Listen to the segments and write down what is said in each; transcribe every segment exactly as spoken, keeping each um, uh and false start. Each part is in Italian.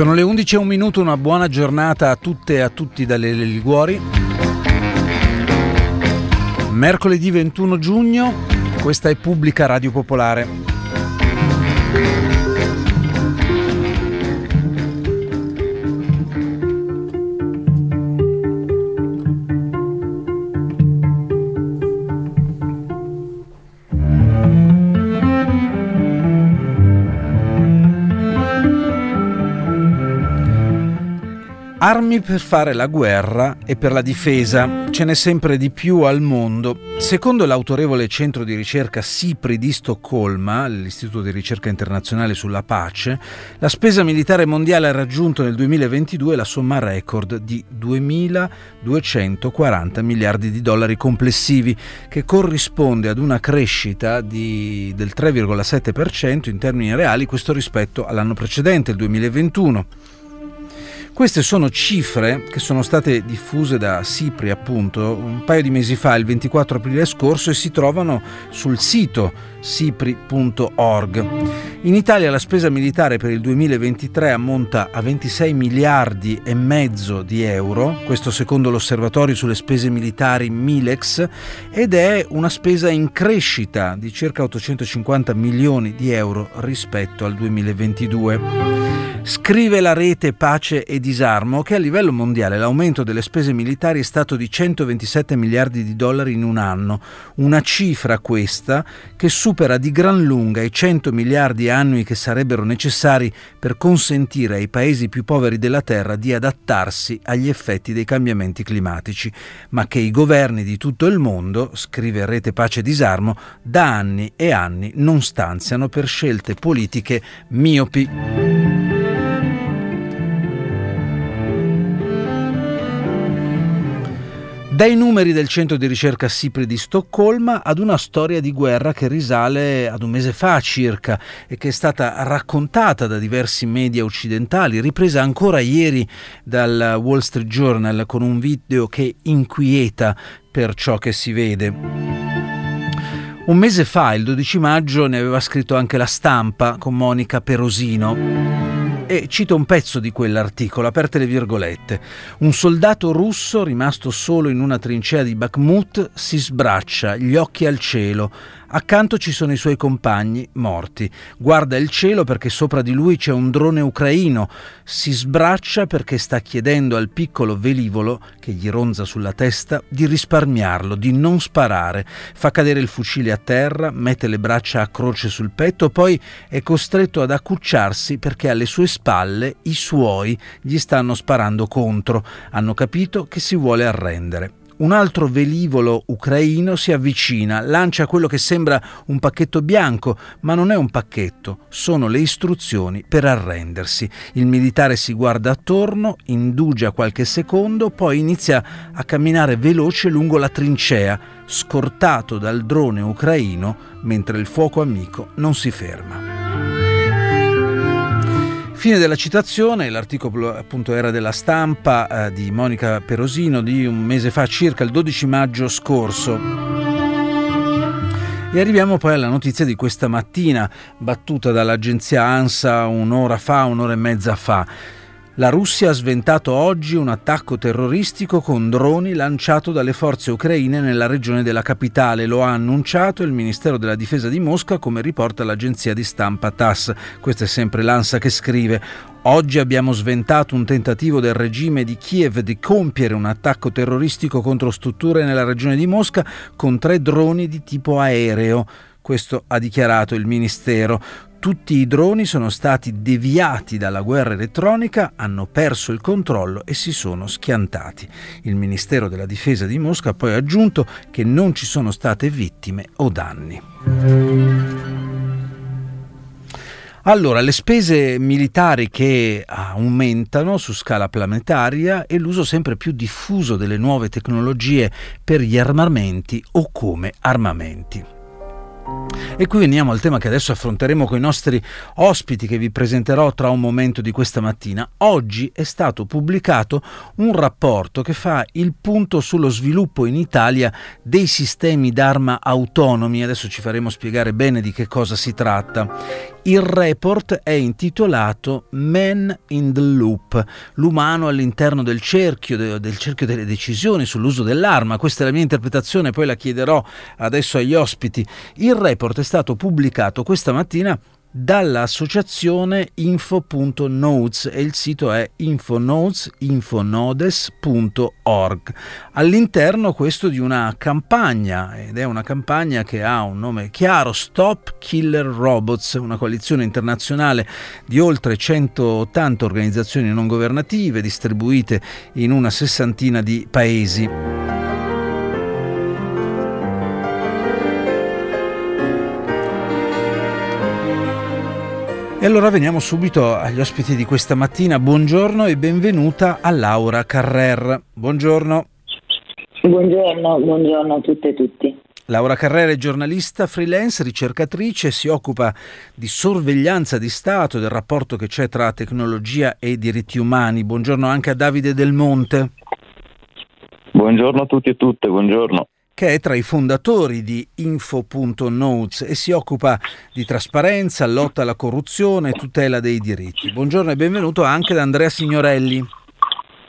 Sono le undici e un minuto, una buona giornata a tutte e a tutti dalle Liguori. Mercoledì ventuno giugno, questa è Pubblica Radio Popolare. Armi per fare la guerra e per la difesa, ce n'è sempre di più al mondo. Secondo l'autorevole centro di ricerca SIPRI di Stoccolma, l'Istituto di Ricerca Internazionale sulla Pace, la spesa militare mondiale ha raggiunto nel duemilaventidue la somma record di duemiladuecentoquaranta miliardi di dollari complessivi, che corrisponde ad una crescita di, del tre virgola sette per cento in termini reali, questo rispetto all'anno precedente, il duemilaventuno. Queste sono cifre che sono state diffuse da SIPRI appunto un paio di mesi fa, il ventiquattro aprile scorso, e si trovano sul sito sipri punto org. In Italia la spesa militare per il duemilaventitré ammonta a ventisei miliardi e mezzo di euro, questo secondo l'osservatorio sulle spese militari Milex, ed è una spesa in crescita di circa ottocentocinquanta milioni di euro rispetto al duemilaventidue. Scrive la Rete Pace e Disarmo che a livello mondiale l'aumento delle spese militari è stato di centoventisette miliardi di dollari in un anno, una cifra questa che supera di gran lunga i cento miliardi annui che sarebbero necessari per consentire ai paesi più poveri della Terra di adattarsi agli effetti dei cambiamenti climatici, ma che i governi di tutto il mondo, scrive Rete Pace e Disarmo, da anni e anni non stanziano per scelte politiche miopi. Dai numeri del centro di ricerca SIPRI di Stoccolma ad una storia di guerra che risale ad un mese fa circa e che è stata raccontata da diversi media occidentali, ripresa ancora ieri dal Wall Street Journal con un video che inquieta per ciò che si vede. Un mese fa, il dodici maggio, ne aveva scritto anche La Stampa con Monica Perosino. E cito un pezzo di quell'articolo, aperte le virgolette. Un soldato russo rimasto solo in una trincea di Bakhmut si sbraccia, gli occhi al cielo. Accanto ci sono i suoi compagni morti. Guarda il cielo perché sopra di lui c'è un drone ucraino. Si sbraccia perché sta chiedendo al piccolo velivolo, che gli ronza sulla testa, di risparmiarlo, di non sparare. Fa cadere il fucile a terra, mette le braccia a croce sul petto, poi è costretto ad accucciarsi perché alle sue spalle i suoi gli stanno sparando contro. Hanno capito che si vuole arrendere. Un altro velivolo ucraino si avvicina, lancia quello che sembra un pacchetto bianco, ma non è un pacchetto, sono le istruzioni per arrendersi. Il militare si guarda attorno, indugia qualche secondo, poi inizia a camminare veloce lungo la trincea, scortato dal drone ucraino, mentre il fuoco amico non si ferma. Fine della citazione, l'articolo appunto era della Stampa eh, di Monica Perosino di un mese fa circa, il dodici maggio scorso. E arriviamo poi alla notizia di questa mattina, battuta dall'agenzia ANSA un'ora fa, un'ora e mezza fa. La Russia ha sventato oggi un attacco terroristico con droni lanciato dalle forze ucraine nella regione della capitale. Lo ha annunciato il Ministero della Difesa di Mosca, come riporta l'agenzia di stampa TASS. Questa è sempre l'ANSA che scrive. Oggi abbiamo sventato un tentativo del regime di Kiev di compiere un attacco terroristico contro strutture nella regione di Mosca con tre droni di tipo aereo. Questo ha dichiarato il Ministero. Tutti i droni sono stati deviati dalla guerra elettronica, hanno perso il controllo e si sono schiantati. Il Ministero della Difesa di Mosca ha poi aggiunto che non ci sono state vittime o danni. Allora, le spese militari che aumentano su scala planetaria e l'uso sempre più diffuso delle nuove tecnologie per gli armamenti o come armamenti. E qui veniamo al tema che adesso affronteremo con i nostri ospiti, che vi presenterò tra un momento di questa mattina. Oggi è stato pubblicato un rapporto che fa il punto sullo sviluppo in Italia dei sistemi d'arma autonomi. Adesso ci faremo spiegare bene di che cosa si tratta. Il report è intitolato Man in the Loop, l'umano all'interno del cerchio, del cerchio delle decisioni sull'uso dell'arma. Questa è la mia interpretazione, poi la chiederò adesso agli ospiti. Il report è stato pubblicato questa mattina dall'associazione info punto nodes e il sito è infonodes, infonodes punto org. All'interno questo di una campagna, ed è una campagna che ha un nome chiaro, Stop Killer Robots, una coalizione internazionale di oltre centottanta organizzazioni non governative distribuite in una sessantina di paesi. E allora veniamo subito agli ospiti di questa mattina. Buongiorno e benvenuta a Laura Carrer. Buongiorno. Buongiorno, buongiorno a tutte e tutti. Laura Carrer è giornalista freelance, ricercatrice, si occupa di sorveglianza di Stato, del rapporto che c'è tra tecnologia e diritti umani. Buongiorno anche a Davide Del Monte. Buongiorno a tutti e tutte, buongiorno. Che è tra i fondatori di Info.Notes e si occupa di trasparenza, lotta alla corruzione e tutela dei diritti. Buongiorno e benvenuto anche da Andrea Signorelli.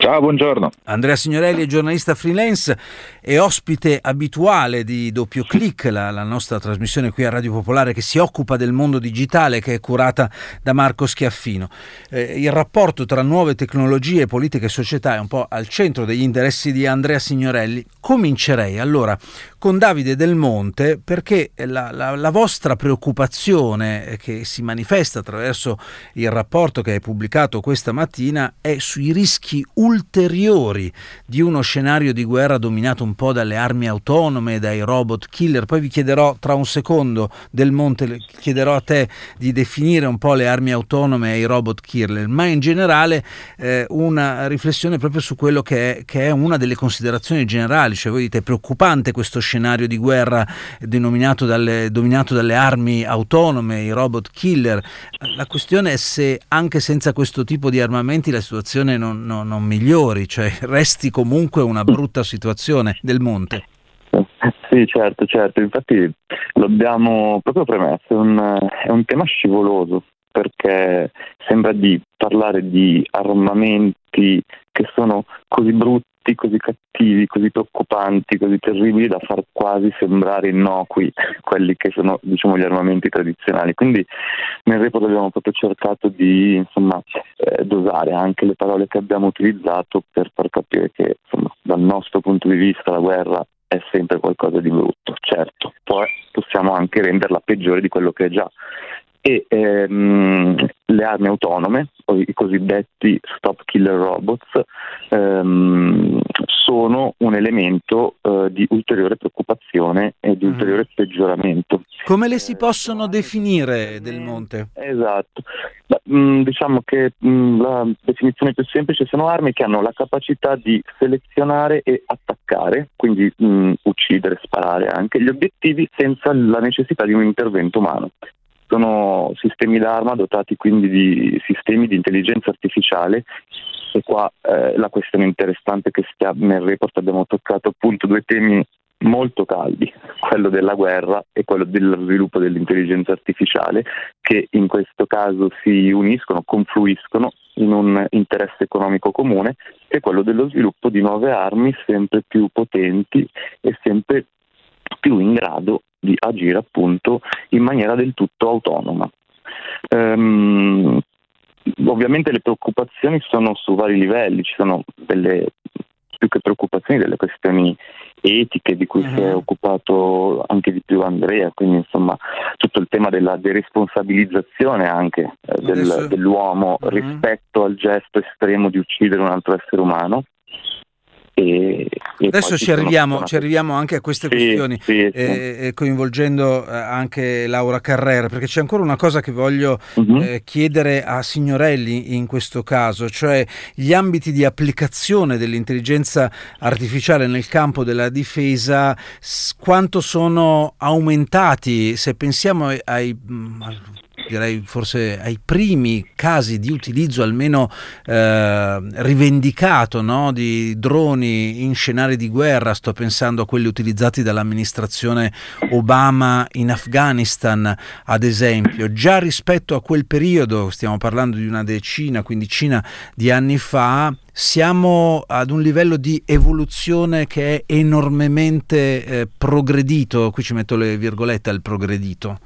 Ciao, buongiorno. Andrea Signorelli è giornalista freelance e ospite abituale di Doppio Clic, la, la nostra trasmissione qui a Radio Popolare che si occupa del mondo digitale, che è curata da Marco Schiaffino. Eh, il rapporto tra nuove tecnologie, politica e società è un po' al centro degli interessi di Andrea Signorelli. Comincerei allora con Davide Del Monte, perché la, la, la vostra preoccupazione, che si manifesta attraverso il rapporto che hai pubblicato questa mattina, è sui rischi ulteriori di uno scenario di guerra dominato un po' dalle armi autonome, dai robot killer. Poi vi chiederò tra un secondo, Del Monte, chiederò a te di definire un po' le armi autonome e i robot killer, ma in generale eh, una riflessione proprio su quello che è, che è una delle considerazioni generali, cioè voi dite è preoccupante questo scenario scenario di guerra denominato dalle, dominato dalle armi autonome, i robot killer. La questione è se anche senza questo tipo di armamenti la situazione non, non, non migliori, cioè resti comunque una brutta situazione. Del Monte. Sì, certo, certo, infatti l'abbiamo proprio premesso, è un, è un tema scivoloso, perché sembra di parlare di armamenti che sono così brutti, così cattivi, così preoccupanti, così terribili da far quasi sembrare innocui quelli che sono, diciamo, gli armamenti tradizionali. Quindi nel report abbiamo proprio cercato di, insomma, eh, dosare anche le parole che abbiamo utilizzato per far capire che, insomma, dal nostro punto di vista la guerra è sempre qualcosa di brutto, certo, poi possiamo anche renderla peggiore di quello che è già. E ehm, le armi autonome, o i cosiddetti Stop Killer Robots, ehm, sono un elemento eh, di ulteriore preoccupazione e di ulteriore mm. peggioramento. Come le si possono eh, definire, Del Monte? Esatto, Beh, mh, diciamo che mh, la definizione più semplice: sono armi che hanno la capacità di selezionare e attaccare, quindi mh, uccidere, sparare anche, gli obiettivi senza la necessità di un intervento umano. Sono sistemi d'arma dotati quindi di sistemi di intelligenza artificiale, e qua eh, la questione interessante è che stia, nel report abbiamo toccato appunto due temi molto caldi, quello della guerra e quello dello sviluppo dell'intelligenza artificiale, che in questo caso si uniscono, confluiscono in un interesse economico comune, che è quello dello sviluppo di nuove armi sempre più potenti e sempre più in grado di agire appunto in maniera del tutto autonoma. Ehm, ovviamente le preoccupazioni sono su vari livelli, ci sono delle più che preoccupazioni, delle questioni etiche di cui uh-huh. si è occupato anche di più Andrea, quindi insomma tutto il tema della deresponsabilizzazione anche eh, del, dell'uomo uh-huh. rispetto al gesto estremo di uccidere un altro essere umano. E adesso ci arriviamo, ci arriviamo anche a queste sì, questioni sì, eh, sì. coinvolgendo anche Laura Carrer, perché c'è ancora una cosa che voglio uh-huh. eh, chiedere a Signorelli in questo caso, cioè gli ambiti di applicazione dell'intelligenza artificiale nel campo della difesa, quanto sono aumentati, se pensiamo ai, ai direi forse ai primi casi di utilizzo almeno eh, rivendicato, no? Di droni in scenari di guerra, sto pensando a quelli utilizzati dall'amministrazione Obama in Afghanistan ad esempio, già rispetto a quel periodo, stiamo parlando di una decina, quindicina di anni fa, siamo ad un livello di evoluzione che è enormemente eh, progredito, qui ci metto le virgolette al progredito.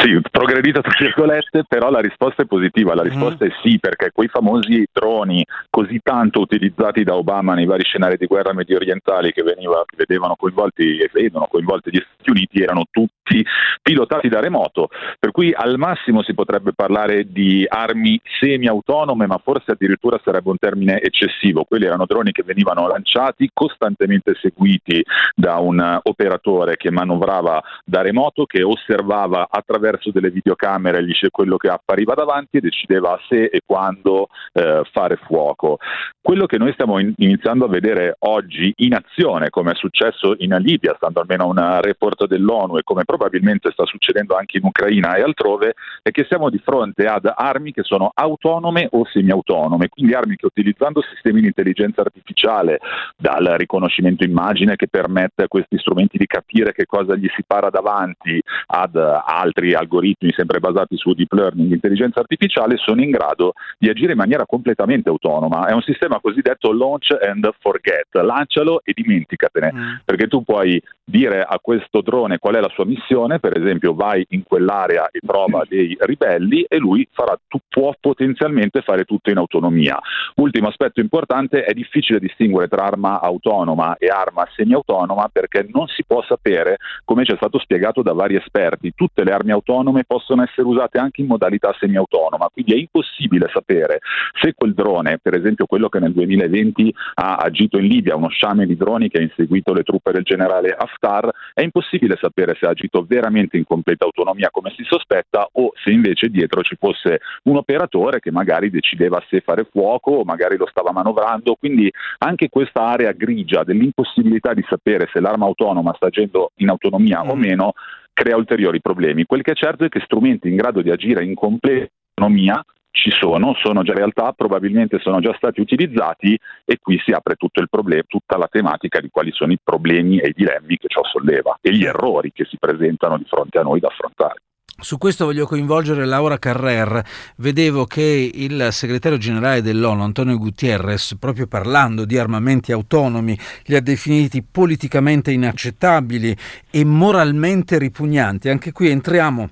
Sì, progredita tra virgolette, però la risposta è positiva, la risposta mm. è sì, perché quei famosi droni così tanto utilizzati da Obama nei vari scenari di guerra medio orientali che, veniva, che vedevano coinvolti e vedono coinvolti gli Stati Uniti erano tutti pilotati da remoto, per cui al massimo si potrebbe parlare di armi semi-autonome, ma forse addirittura sarebbe un termine eccessivo. Quelli erano droni che venivano lanciati, costantemente seguiti da un operatore che manovrava da remoto, che osservava attraverso verso delle videocamere quello che appariva davanti e decideva se e quando eh, fare fuoco. Quello che noi stiamo in- iniziando a vedere oggi in azione, come è successo in Libia, stando almeno a un report dell'ONU, e come probabilmente sta succedendo anche in Ucraina e altrove, è che siamo di fronte ad armi che sono autonome o semiautonome, quindi armi che utilizzando sistemi di intelligenza artificiale, dal riconoscimento immagine che permette a questi strumenti di capire che cosa gli si para davanti ad altri algoritmi sempre basati su deep learning, intelligenza artificiale, sono in grado di agire in maniera completamente autonoma. È un sistema cosiddetto launch and forget, lancialo e dimenticatene, mm. perché tu puoi dire a questo drone qual è la sua missione, per esempio vai in quell'area e prova dei ribelli, e lui farà, tu, può potenzialmente fare tutto in autonomia. Ultimo aspetto importante, è difficile distinguere tra arma autonoma e arma semiautonoma perché non si può sapere, come ci è stato spiegato da vari esperti, tutte le armi autonome possono essere usate anche in modalità semiautonoma, quindi è impossibile sapere se quel drone, per esempio quello che nel duemilaventi ha agito in Libia, uno sciame di droni che ha inseguito le truppe del generale Haftar, è impossibile sapere se ha agito veramente in completa autonomia come si sospetta, o se invece dietro ci fosse un operatore che magari decideva se fare fuoco o magari lo stava manovrando. Quindi anche questa area grigia dell'impossibilità di sapere se l'arma autonoma sta agendo in autonomia mm. o meno crea ulteriori problemi. Quel che è certo è che strumenti in grado di agire in completa autonomia ci sono, sono già realtà, probabilmente sono già stati utilizzati, e qui si apre tutto il problema, tutta la tematica di quali sono i problemi e i dilemmi che ciò solleva e gli errori che si presentano di fronte a noi da affrontare. Su questo voglio coinvolgere Laura Carrer. Vedevo che il segretario generale dell'ONU, Antonio Guterres, proprio parlando di armamenti autonomi, li ha definiti politicamente inaccettabili e moralmente ripugnanti. Anche qui entriamo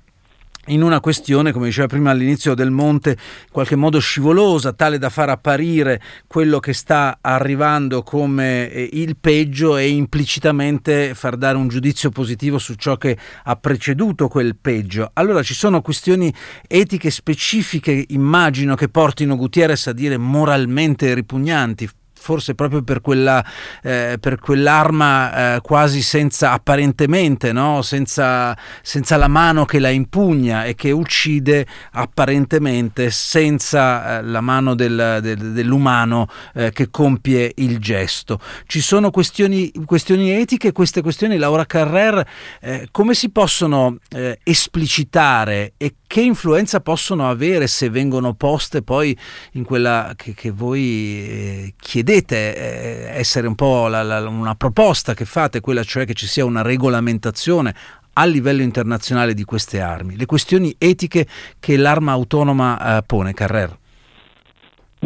in una questione, come diceva prima all'inizio Del Monte, in qualche modo scivolosa, tale da far apparire quello che sta arrivando come il peggio e implicitamente far dare un giudizio positivo su ciò che ha preceduto quel peggio. Allora ci sono questioni etiche specifiche, immagino, che portino Guterres a dire moralmente ripugnanti, forse proprio per quella eh, per quell'arma eh, quasi senza, apparentemente, no? senza, senza la mano che la impugna e che uccide apparentemente senza eh, la mano del, del, dell'umano eh, che compie il gesto. Ci sono questioni, questioni etiche, queste questioni, Laura Carrer, eh, come si possono eh, esplicitare e che influenza possono avere se vengono poste poi in quella che, che voi eh, chiedete? Vedete essere un po' la, la, una proposta che fate, quella cioè che ci sia una regolamentazione a livello internazionale di queste armi, le questioni etiche che l'arma autonoma eh, pone, Carrer.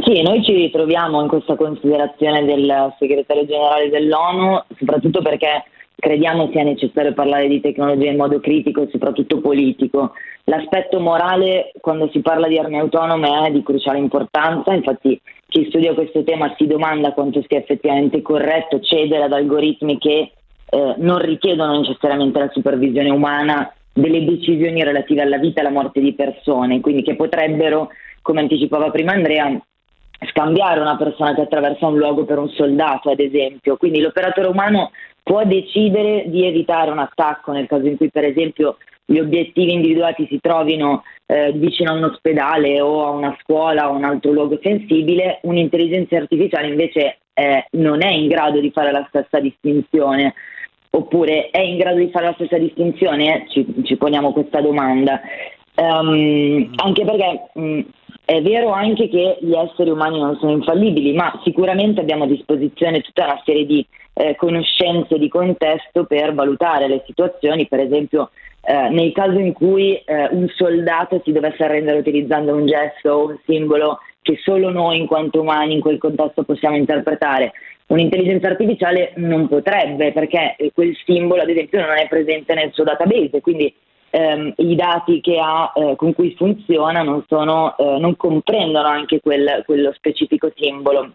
Sì, noi ci ritroviamo in questa considerazione del segretario generale dell'ONU, soprattutto perché crediamo sia necessario parlare di tecnologia in modo critico e soprattutto politico. L'aspetto morale, quando si parla di armi autonome, è di cruciale importanza, infatti chi studia questo tema si domanda quanto sia effettivamente corretto cedere ad algoritmi che eh, non richiedono necessariamente la supervisione umana delle decisioni relative alla vita e alla morte di persone, quindi che potrebbero, come anticipava prima Andrea, scambiare una persona che attraversa un luogo per un soldato, ad esempio. Quindi l'operatore umano può decidere di evitare un attacco nel caso in cui, per esempio, gli obiettivi individuati si trovino eh, vicino a un ospedale o a una scuola o a un altro luogo sensibile. Un'intelligenza artificiale invece eh, non è in grado di fare la stessa distinzione, oppure è in grado di fare la stessa distinzione? Ci, ci poniamo questa domanda, um, anche perché mh, è vero anche che gli esseri umani non sono infallibili, ma sicuramente abbiamo a disposizione tutta una serie di eh, conoscenze di contesto per valutare le situazioni, per esempio eh, nel caso in cui eh, un soldato si dovesse arrendere utilizzando un gesto o un simbolo che solo noi in quanto umani in quel contesto possiamo interpretare. Un'intelligenza artificiale non potrebbe, perché quel simbolo, ad esempio, non è presente nel suo database, quindi ehm, i dati che ha, eh, con cui funziona non, sono, eh, non comprendono anche quel, quello specifico simbolo.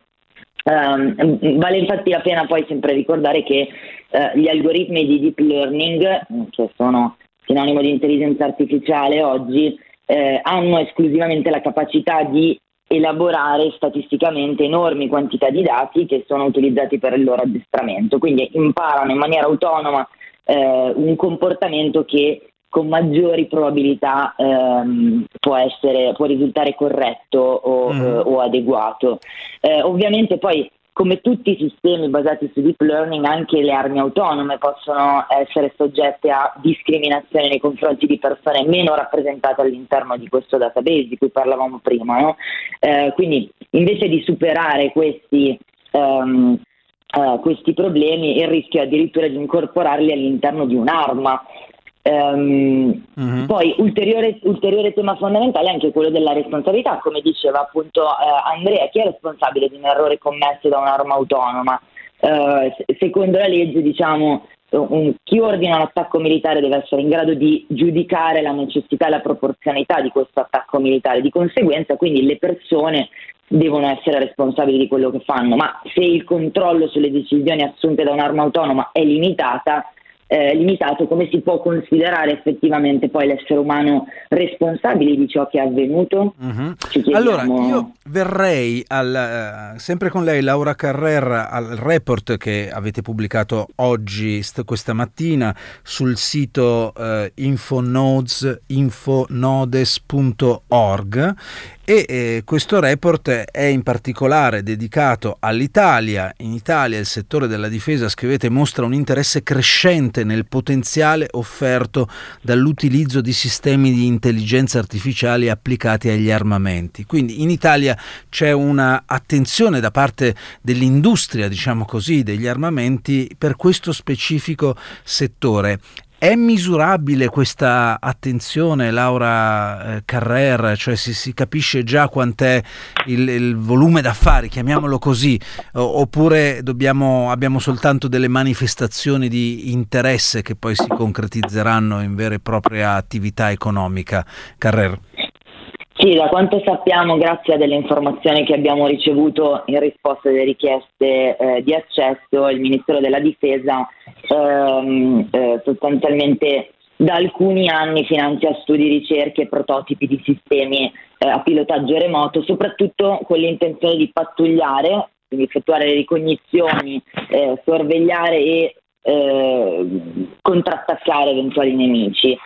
Um, vale infatti la pena poi sempre ricordare che eh, gli algoritmi di deep learning, che sono sinonimo di intelligenza artificiale oggi, eh, hanno esclusivamente la capacità di elaborare statisticamente enormi quantità di dati che sono utilizzati per il loro addestramento, quindi imparano in maniera autonoma eh, un comportamento che con maggiori probabilità ehm, può essere, può risultare corretto o, mm. eh, o adeguato. Eh, ovviamente poi, come tutti i sistemi basati su deep learning, anche le armi autonome possono essere soggette a discriminazione nei confronti di persone meno rappresentate all'interno di questo database di cui parlavamo prima, no? Eh, quindi invece di superare questi, um, uh, questi problemi, il rischio è addirittura di incorporarli all'interno di un'arma. Um, uh-huh. Poi ulteriore, ulteriore tema fondamentale è anche quello della responsabilità, come diceva appunto eh, Andrea. Chi è responsabile di un errore commesso da un'arma autonoma? Uh, secondo la legge, diciamo, un, chi ordina un attacco militare deve essere in grado di giudicare la necessità e la proporzionalità di questo attacco militare, di conseguenza quindi le persone devono essere responsabili di quello che fanno, ma se il controllo sulle decisioni assunte da un'arma autonoma è limitata, Eh, limitato, come si può considerare effettivamente poi l'essere umano responsabile di ciò che è avvenuto? Uh-huh. Chiediamo... Allora, io verrei al, uh, sempre con lei, Laura Carrer, al report che avete pubblicato oggi, st- questa mattina, sul sito uh, infonodes, infonodes punto org. E eh, questo report è in particolare dedicato all'Italia. In Italia il settore della difesa, scrivete, mostra un interesse crescente nel potenziale offerto dall'utilizzo di sistemi di intelligenza artificiale applicati agli armamenti. Quindi in Italia c'è una attenzione da parte dell'industria, diciamo così, degli armamenti per questo specifico settore. È misurabile questa attenzione, Laura Carrer? Cioè si, si capisce già quant'è il, il volume d'affari, chiamiamolo così, oppure dobbiamo, abbiamo soltanto delle manifestazioni di interesse che poi si concretizzeranno in vera e propria attività economica? Carrer? Sì, da quanto sappiamo, grazie a delle informazioni che abbiamo ricevuto in risposta alle richieste eh, di accesso, il Ministero della Difesa ehm, eh, sostanzialmente da alcuni anni finanzia studi, ricerche e prototipi di sistemi eh, a pilotaggio remoto, soprattutto con l'intenzione di pattugliare, quindi effettuare le ricognizioni, eh, sorvegliare e eh, contrattaccare eventuali nemici.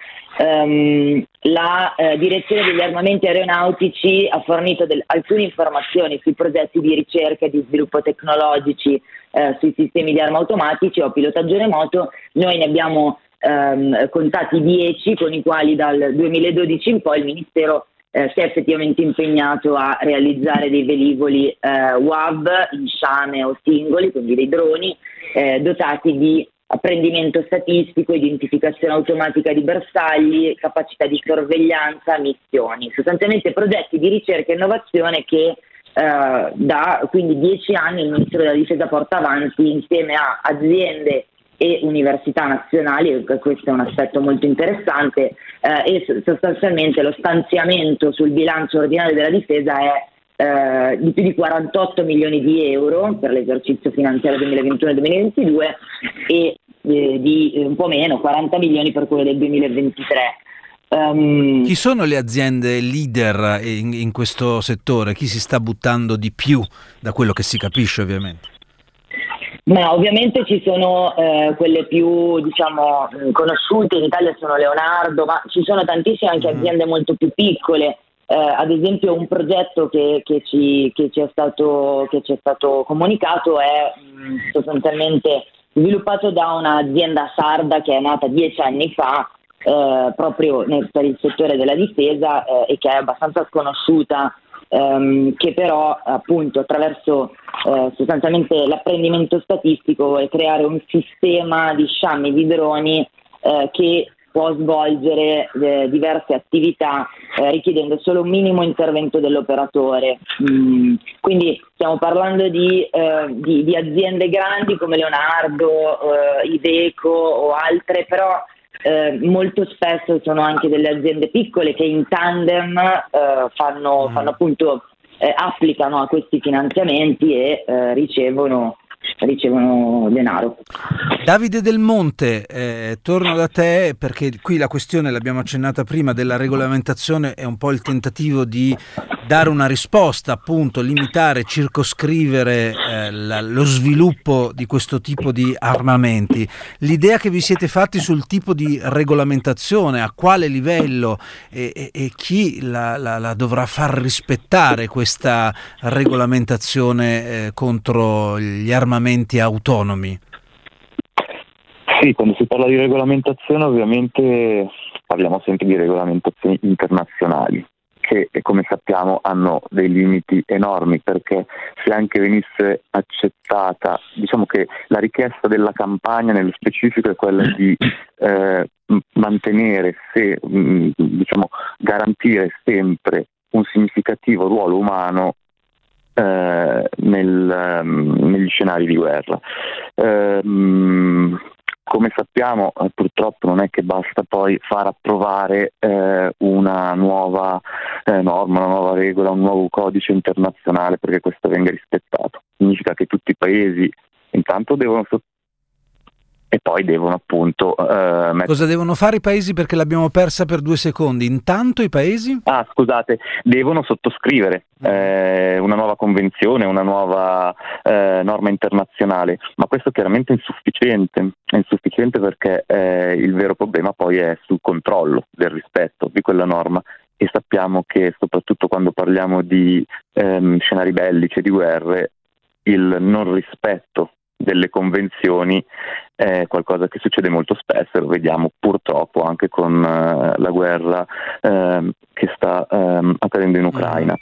Um, la eh, direzione degli armamenti aeronautici ha fornito del, alcune informazioni sui progetti di ricerca e di sviluppo tecnologici eh, sui sistemi di arma automatici o pilotaggio remoto. Noi ne abbiamo ehm, contati dieci, con i quali dal duemiladodici in poi il Ministero eh, si è effettivamente impegnato a realizzare dei velivoli eh, U A V in sciame o singoli, quindi dei droni eh, dotati di apprendimento statistico, identificazione automatica di bersagli, capacità di sorveglianza, missioni. Sostanzialmente progetti di ricerca e innovazione che eh, da quindi dieci anni il Ministero della Difesa porta avanti insieme a aziende e università nazionali. Questo è un aspetto molto interessante eh, e sostanzialmente lo stanziamento sul bilancio ordinario della Difesa è Eh, di più di quarantotto milioni di euro per l'esercizio finanziario duemilaventuno duemilaventidue e eh, di eh, un po' meno, quaranta milioni per quello del duemilaventitré. Um, Chi sono le aziende leader in, in questo settore? Chi si sta buttando di più, da quello che si capisce ovviamente? Ma ovviamente ci sono eh, quelle più, diciamo, conosciute, in Italia sono Leonardo, ma ci sono tantissime anche aziende molto più piccole. Eh, ad esempio un progetto che, che, ci, che, ci è stato, che ci è stato comunicato è mh, sostanzialmente sviluppato da un'azienda sarda che è nata dieci anni fa eh, proprio nel, per il settore della difesa eh, e che è abbastanza sconosciuta. Ehm, che però appunto attraverso eh, sostanzialmente l'apprendimento statistico e creare un sistema di sciami di droni eh, che può svolgere eh, diverse attività eh, richiedendo solo un minimo intervento dell'operatore. Mm, quindi stiamo parlando di, eh, di, di aziende grandi come Leonardo, eh, Iveco o altre, però Eh, molto spesso sono anche delle aziende piccole che in tandem eh, fanno, mm. fanno appunto eh, applicano a questi finanziamenti e eh, ricevono ricevono denaro. Davide Del Monte, eh, torno da te perché qui la questione, l'abbiamo accennata prima, della regolamentazione è un po' il tentativo di dare una risposta, appunto limitare, circoscrivere eh, la, lo sviluppo di questo tipo di armamenti. L'idea che vi siete fatti sul tipo di regolamentazione, a quale livello e, e, e chi la, la, la dovrà far rispettare questa regolamentazione eh, contro gli armamenti armamenti autonomi? Sì, quando si parla di regolamentazione ovviamente parliamo sempre di regolamentazioni internazionali che, come sappiamo, hanno dei limiti enormi, perché se anche venisse accettata, diciamo che la richiesta della campagna nello specifico è quella di eh, mantenere, se mh, diciamo garantire sempre un significativo ruolo umano Nel, negli scenari di guerra. Ehm, come sappiamo, purtroppo non è che basta poi far approvare eh, una nuova eh, norma, una nuova regola, un nuovo codice internazionale perché questo venga rispettato. Significa che tutti i paesi intanto devono sottolineare e poi devono appunto eh, met- cosa devono fare i paesi, perché l'abbiamo persa per due secondi. Intanto i paesi ah scusate devono sottoscrivere eh, una nuova convenzione, una nuova eh, norma internazionale, ma questo chiaramente è insufficiente è insufficiente perché eh, il vero problema poi è sul controllo del rispetto di quella norma, e sappiamo che soprattutto quando parliamo di ehm, scenari bellici e di guerre, il non rispetto delle convenzioni è qualcosa che succede molto spesso, e lo vediamo purtroppo anche con uh, la guerra uh, che sta um, accadendo in Ucraina.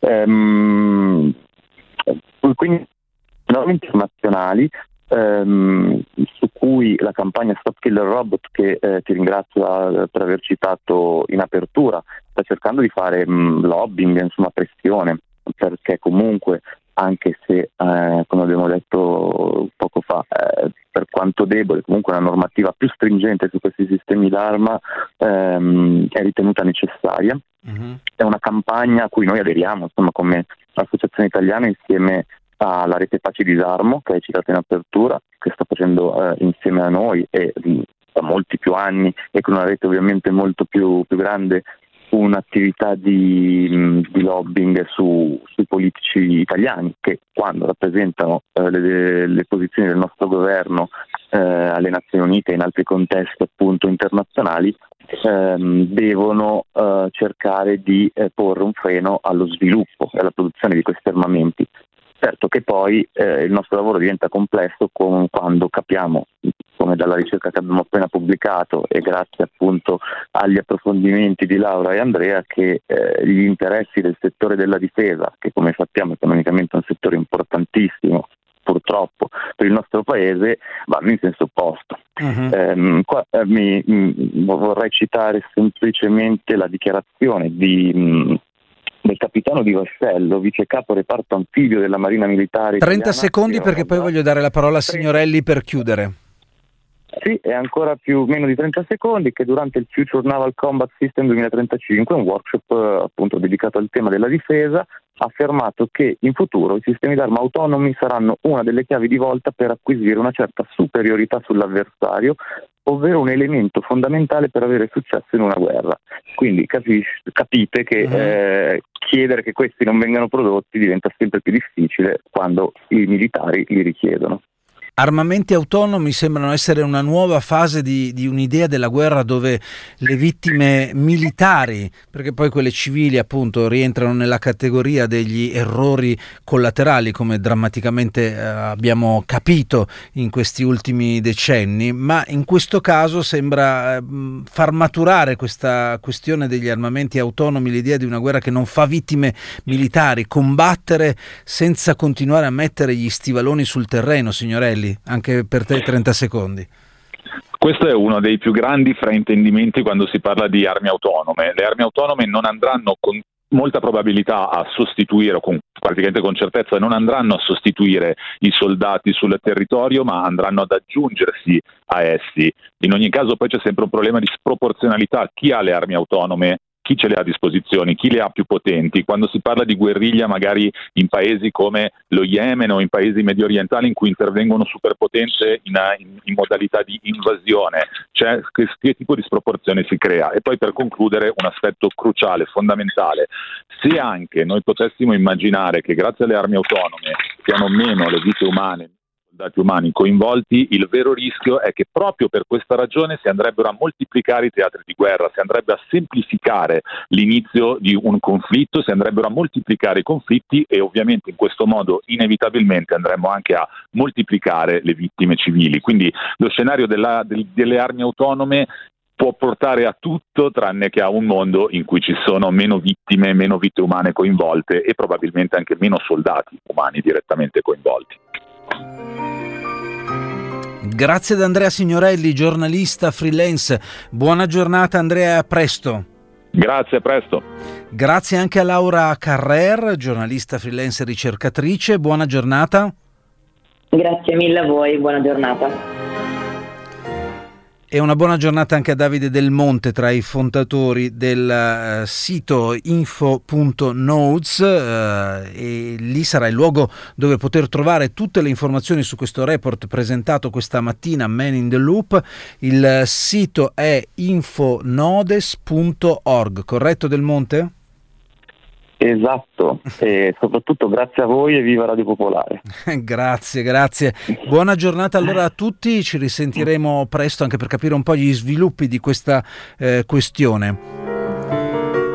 Um, quindi norme internazionali um, su cui la campagna Stop Killer Robot, che eh, ti ringrazio per aver citato in apertura, sta cercando di fare mh, lobbying, insomma pressione, perché comunque, anche se eh, come abbiamo detto poco fa, eh, per quanto debole, comunque una normativa più stringente su questi sistemi d'arma ehm, è ritenuta necessaria. Mm-hmm. È una campagna a cui noi aderiamo, insomma, come associazione italiana, insieme alla Rete Pace e Disarmo, che hai citato in apertura, che sta facendo eh, insieme a noi e da molti più anni, e con una rete ovviamente molto più, più grande, un'attività di, di lobbying su, sui politici italiani che, quando rappresentano eh, le, le posizioni del nostro governo eh, alle Nazioni Unite e in altri contesti appunto internazionali, ehm, devono eh, cercare di eh, porre un freno allo sviluppo e alla produzione di questi armamenti. Certo che poi eh, il nostro lavoro diventa complesso con, quando capiamo, come dalla ricerca che abbiamo appena pubblicato e grazie appunto agli approfondimenti di Laura e Andrea, che eh, gli interessi del settore della difesa, che come sappiamo economicamente è un settore importantissimo purtroppo per il nostro paese, vanno in senso opposto. Uh-huh. Eh, qua, eh, mi, mh, vorrei citare semplicemente la dichiarazione di... Mh, del capitano Di Vascello, vice capo reparto anfibio della Marina Militare. trenta secondi, perché poi voglio dare la parola a Signorelli per chiudere. Sì, è ancora più meno di trenta secondi, che durante il Future Naval Combat System duemilatrentacinque, un workshop appunto dedicato al tema della difesa, ha affermato che in futuro i sistemi d'arma autonomi saranno una delle chiavi di volta per acquisire una certa superiorità sull'avversario, ovvero un elemento fondamentale per avere successo in una guerra. Quindi capis- capite che uh-huh. eh, chiedere che questi non vengano prodotti diventa sempre più difficile quando i militari li richiedono. Armamenti autonomi sembrano essere una nuova fase di, di un'idea della guerra dove le vittime militari, perché poi quelle civili appunto rientrano nella categoria degli errori collaterali, come drammaticamente eh, abbiamo capito in questi ultimi decenni, ma in questo caso sembra eh, far maturare questa questione degli armamenti autonomi, l'idea di una guerra che non fa vittime militari, combattere senza continuare a mettere gli stivaloni sul terreno. Signorelli, anche per te trenta secondi. Questo è uno dei più grandi fraintendimenti quando si parla di armi autonome. Le armi autonome non andranno con molta probabilità a sostituire, o con, praticamente con certezza non andranno a sostituire i soldati sul territorio, ma andranno ad aggiungersi a essi. In ogni caso poi c'è sempre un problema di sproporzionalità: chi ha le armi autonome, chi ce le ha a disposizione, chi le ha più potenti. Quando si parla di guerriglia magari in paesi come lo Yemen o in paesi medio orientali in cui intervengono superpotenze in, in, in modalità di invasione, cioè che, che tipo di sproporzione si crea? E poi, per concludere, un aspetto cruciale, fondamentale: se anche noi potessimo immaginare che grazie alle armi autonome siano meno le vite umane, dati umani coinvolti, il vero rischio è che proprio per questa ragione si andrebbero a moltiplicare i teatri di guerra, si andrebbe a semplificare l'inizio di un conflitto, si andrebbero a moltiplicare i conflitti e ovviamente in questo modo inevitabilmente andremo anche a moltiplicare le vittime civili. Quindi lo scenario della, del, delle armi autonome può portare a tutto tranne che a un mondo in cui ci sono meno vittime, meno vite umane coinvolte e probabilmente anche meno soldati umani direttamente coinvolti. Grazie ad Andrea Signorelli, giornalista freelance. Buona giornata Andrea, a presto. Grazie, a presto. Grazie anche a Laura Carrer, giornalista freelance e ricercatrice. Buona giornata. Grazie mille a voi, buona giornata. E una buona giornata anche a Davide Del Monte, tra i fondatori del uh, sito info punto nodes, uh, e lì sarà il luogo dove poter trovare tutte le informazioni su questo report presentato questa mattina, Man in the Loop. Il sito è infonodes punto org, corretto Del Monte? Esatto, e soprattutto grazie a voi e viva Radio Popolare. Grazie, grazie. Buona giornata allora a tutti, ci risentiremo presto anche per capire un po' gli sviluppi di questa eh, questione.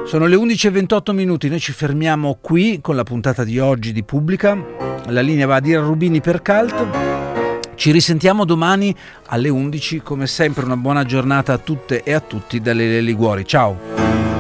Sono le undici e ventotto minuti, noi ci fermiamo qui con la puntata di oggi di Pubblica. La linea va a dire Rubini per Calt. Ci risentiamo domani alle undici, come sempre una buona giornata a tutte e a tutti dalle Liguori. Ciao.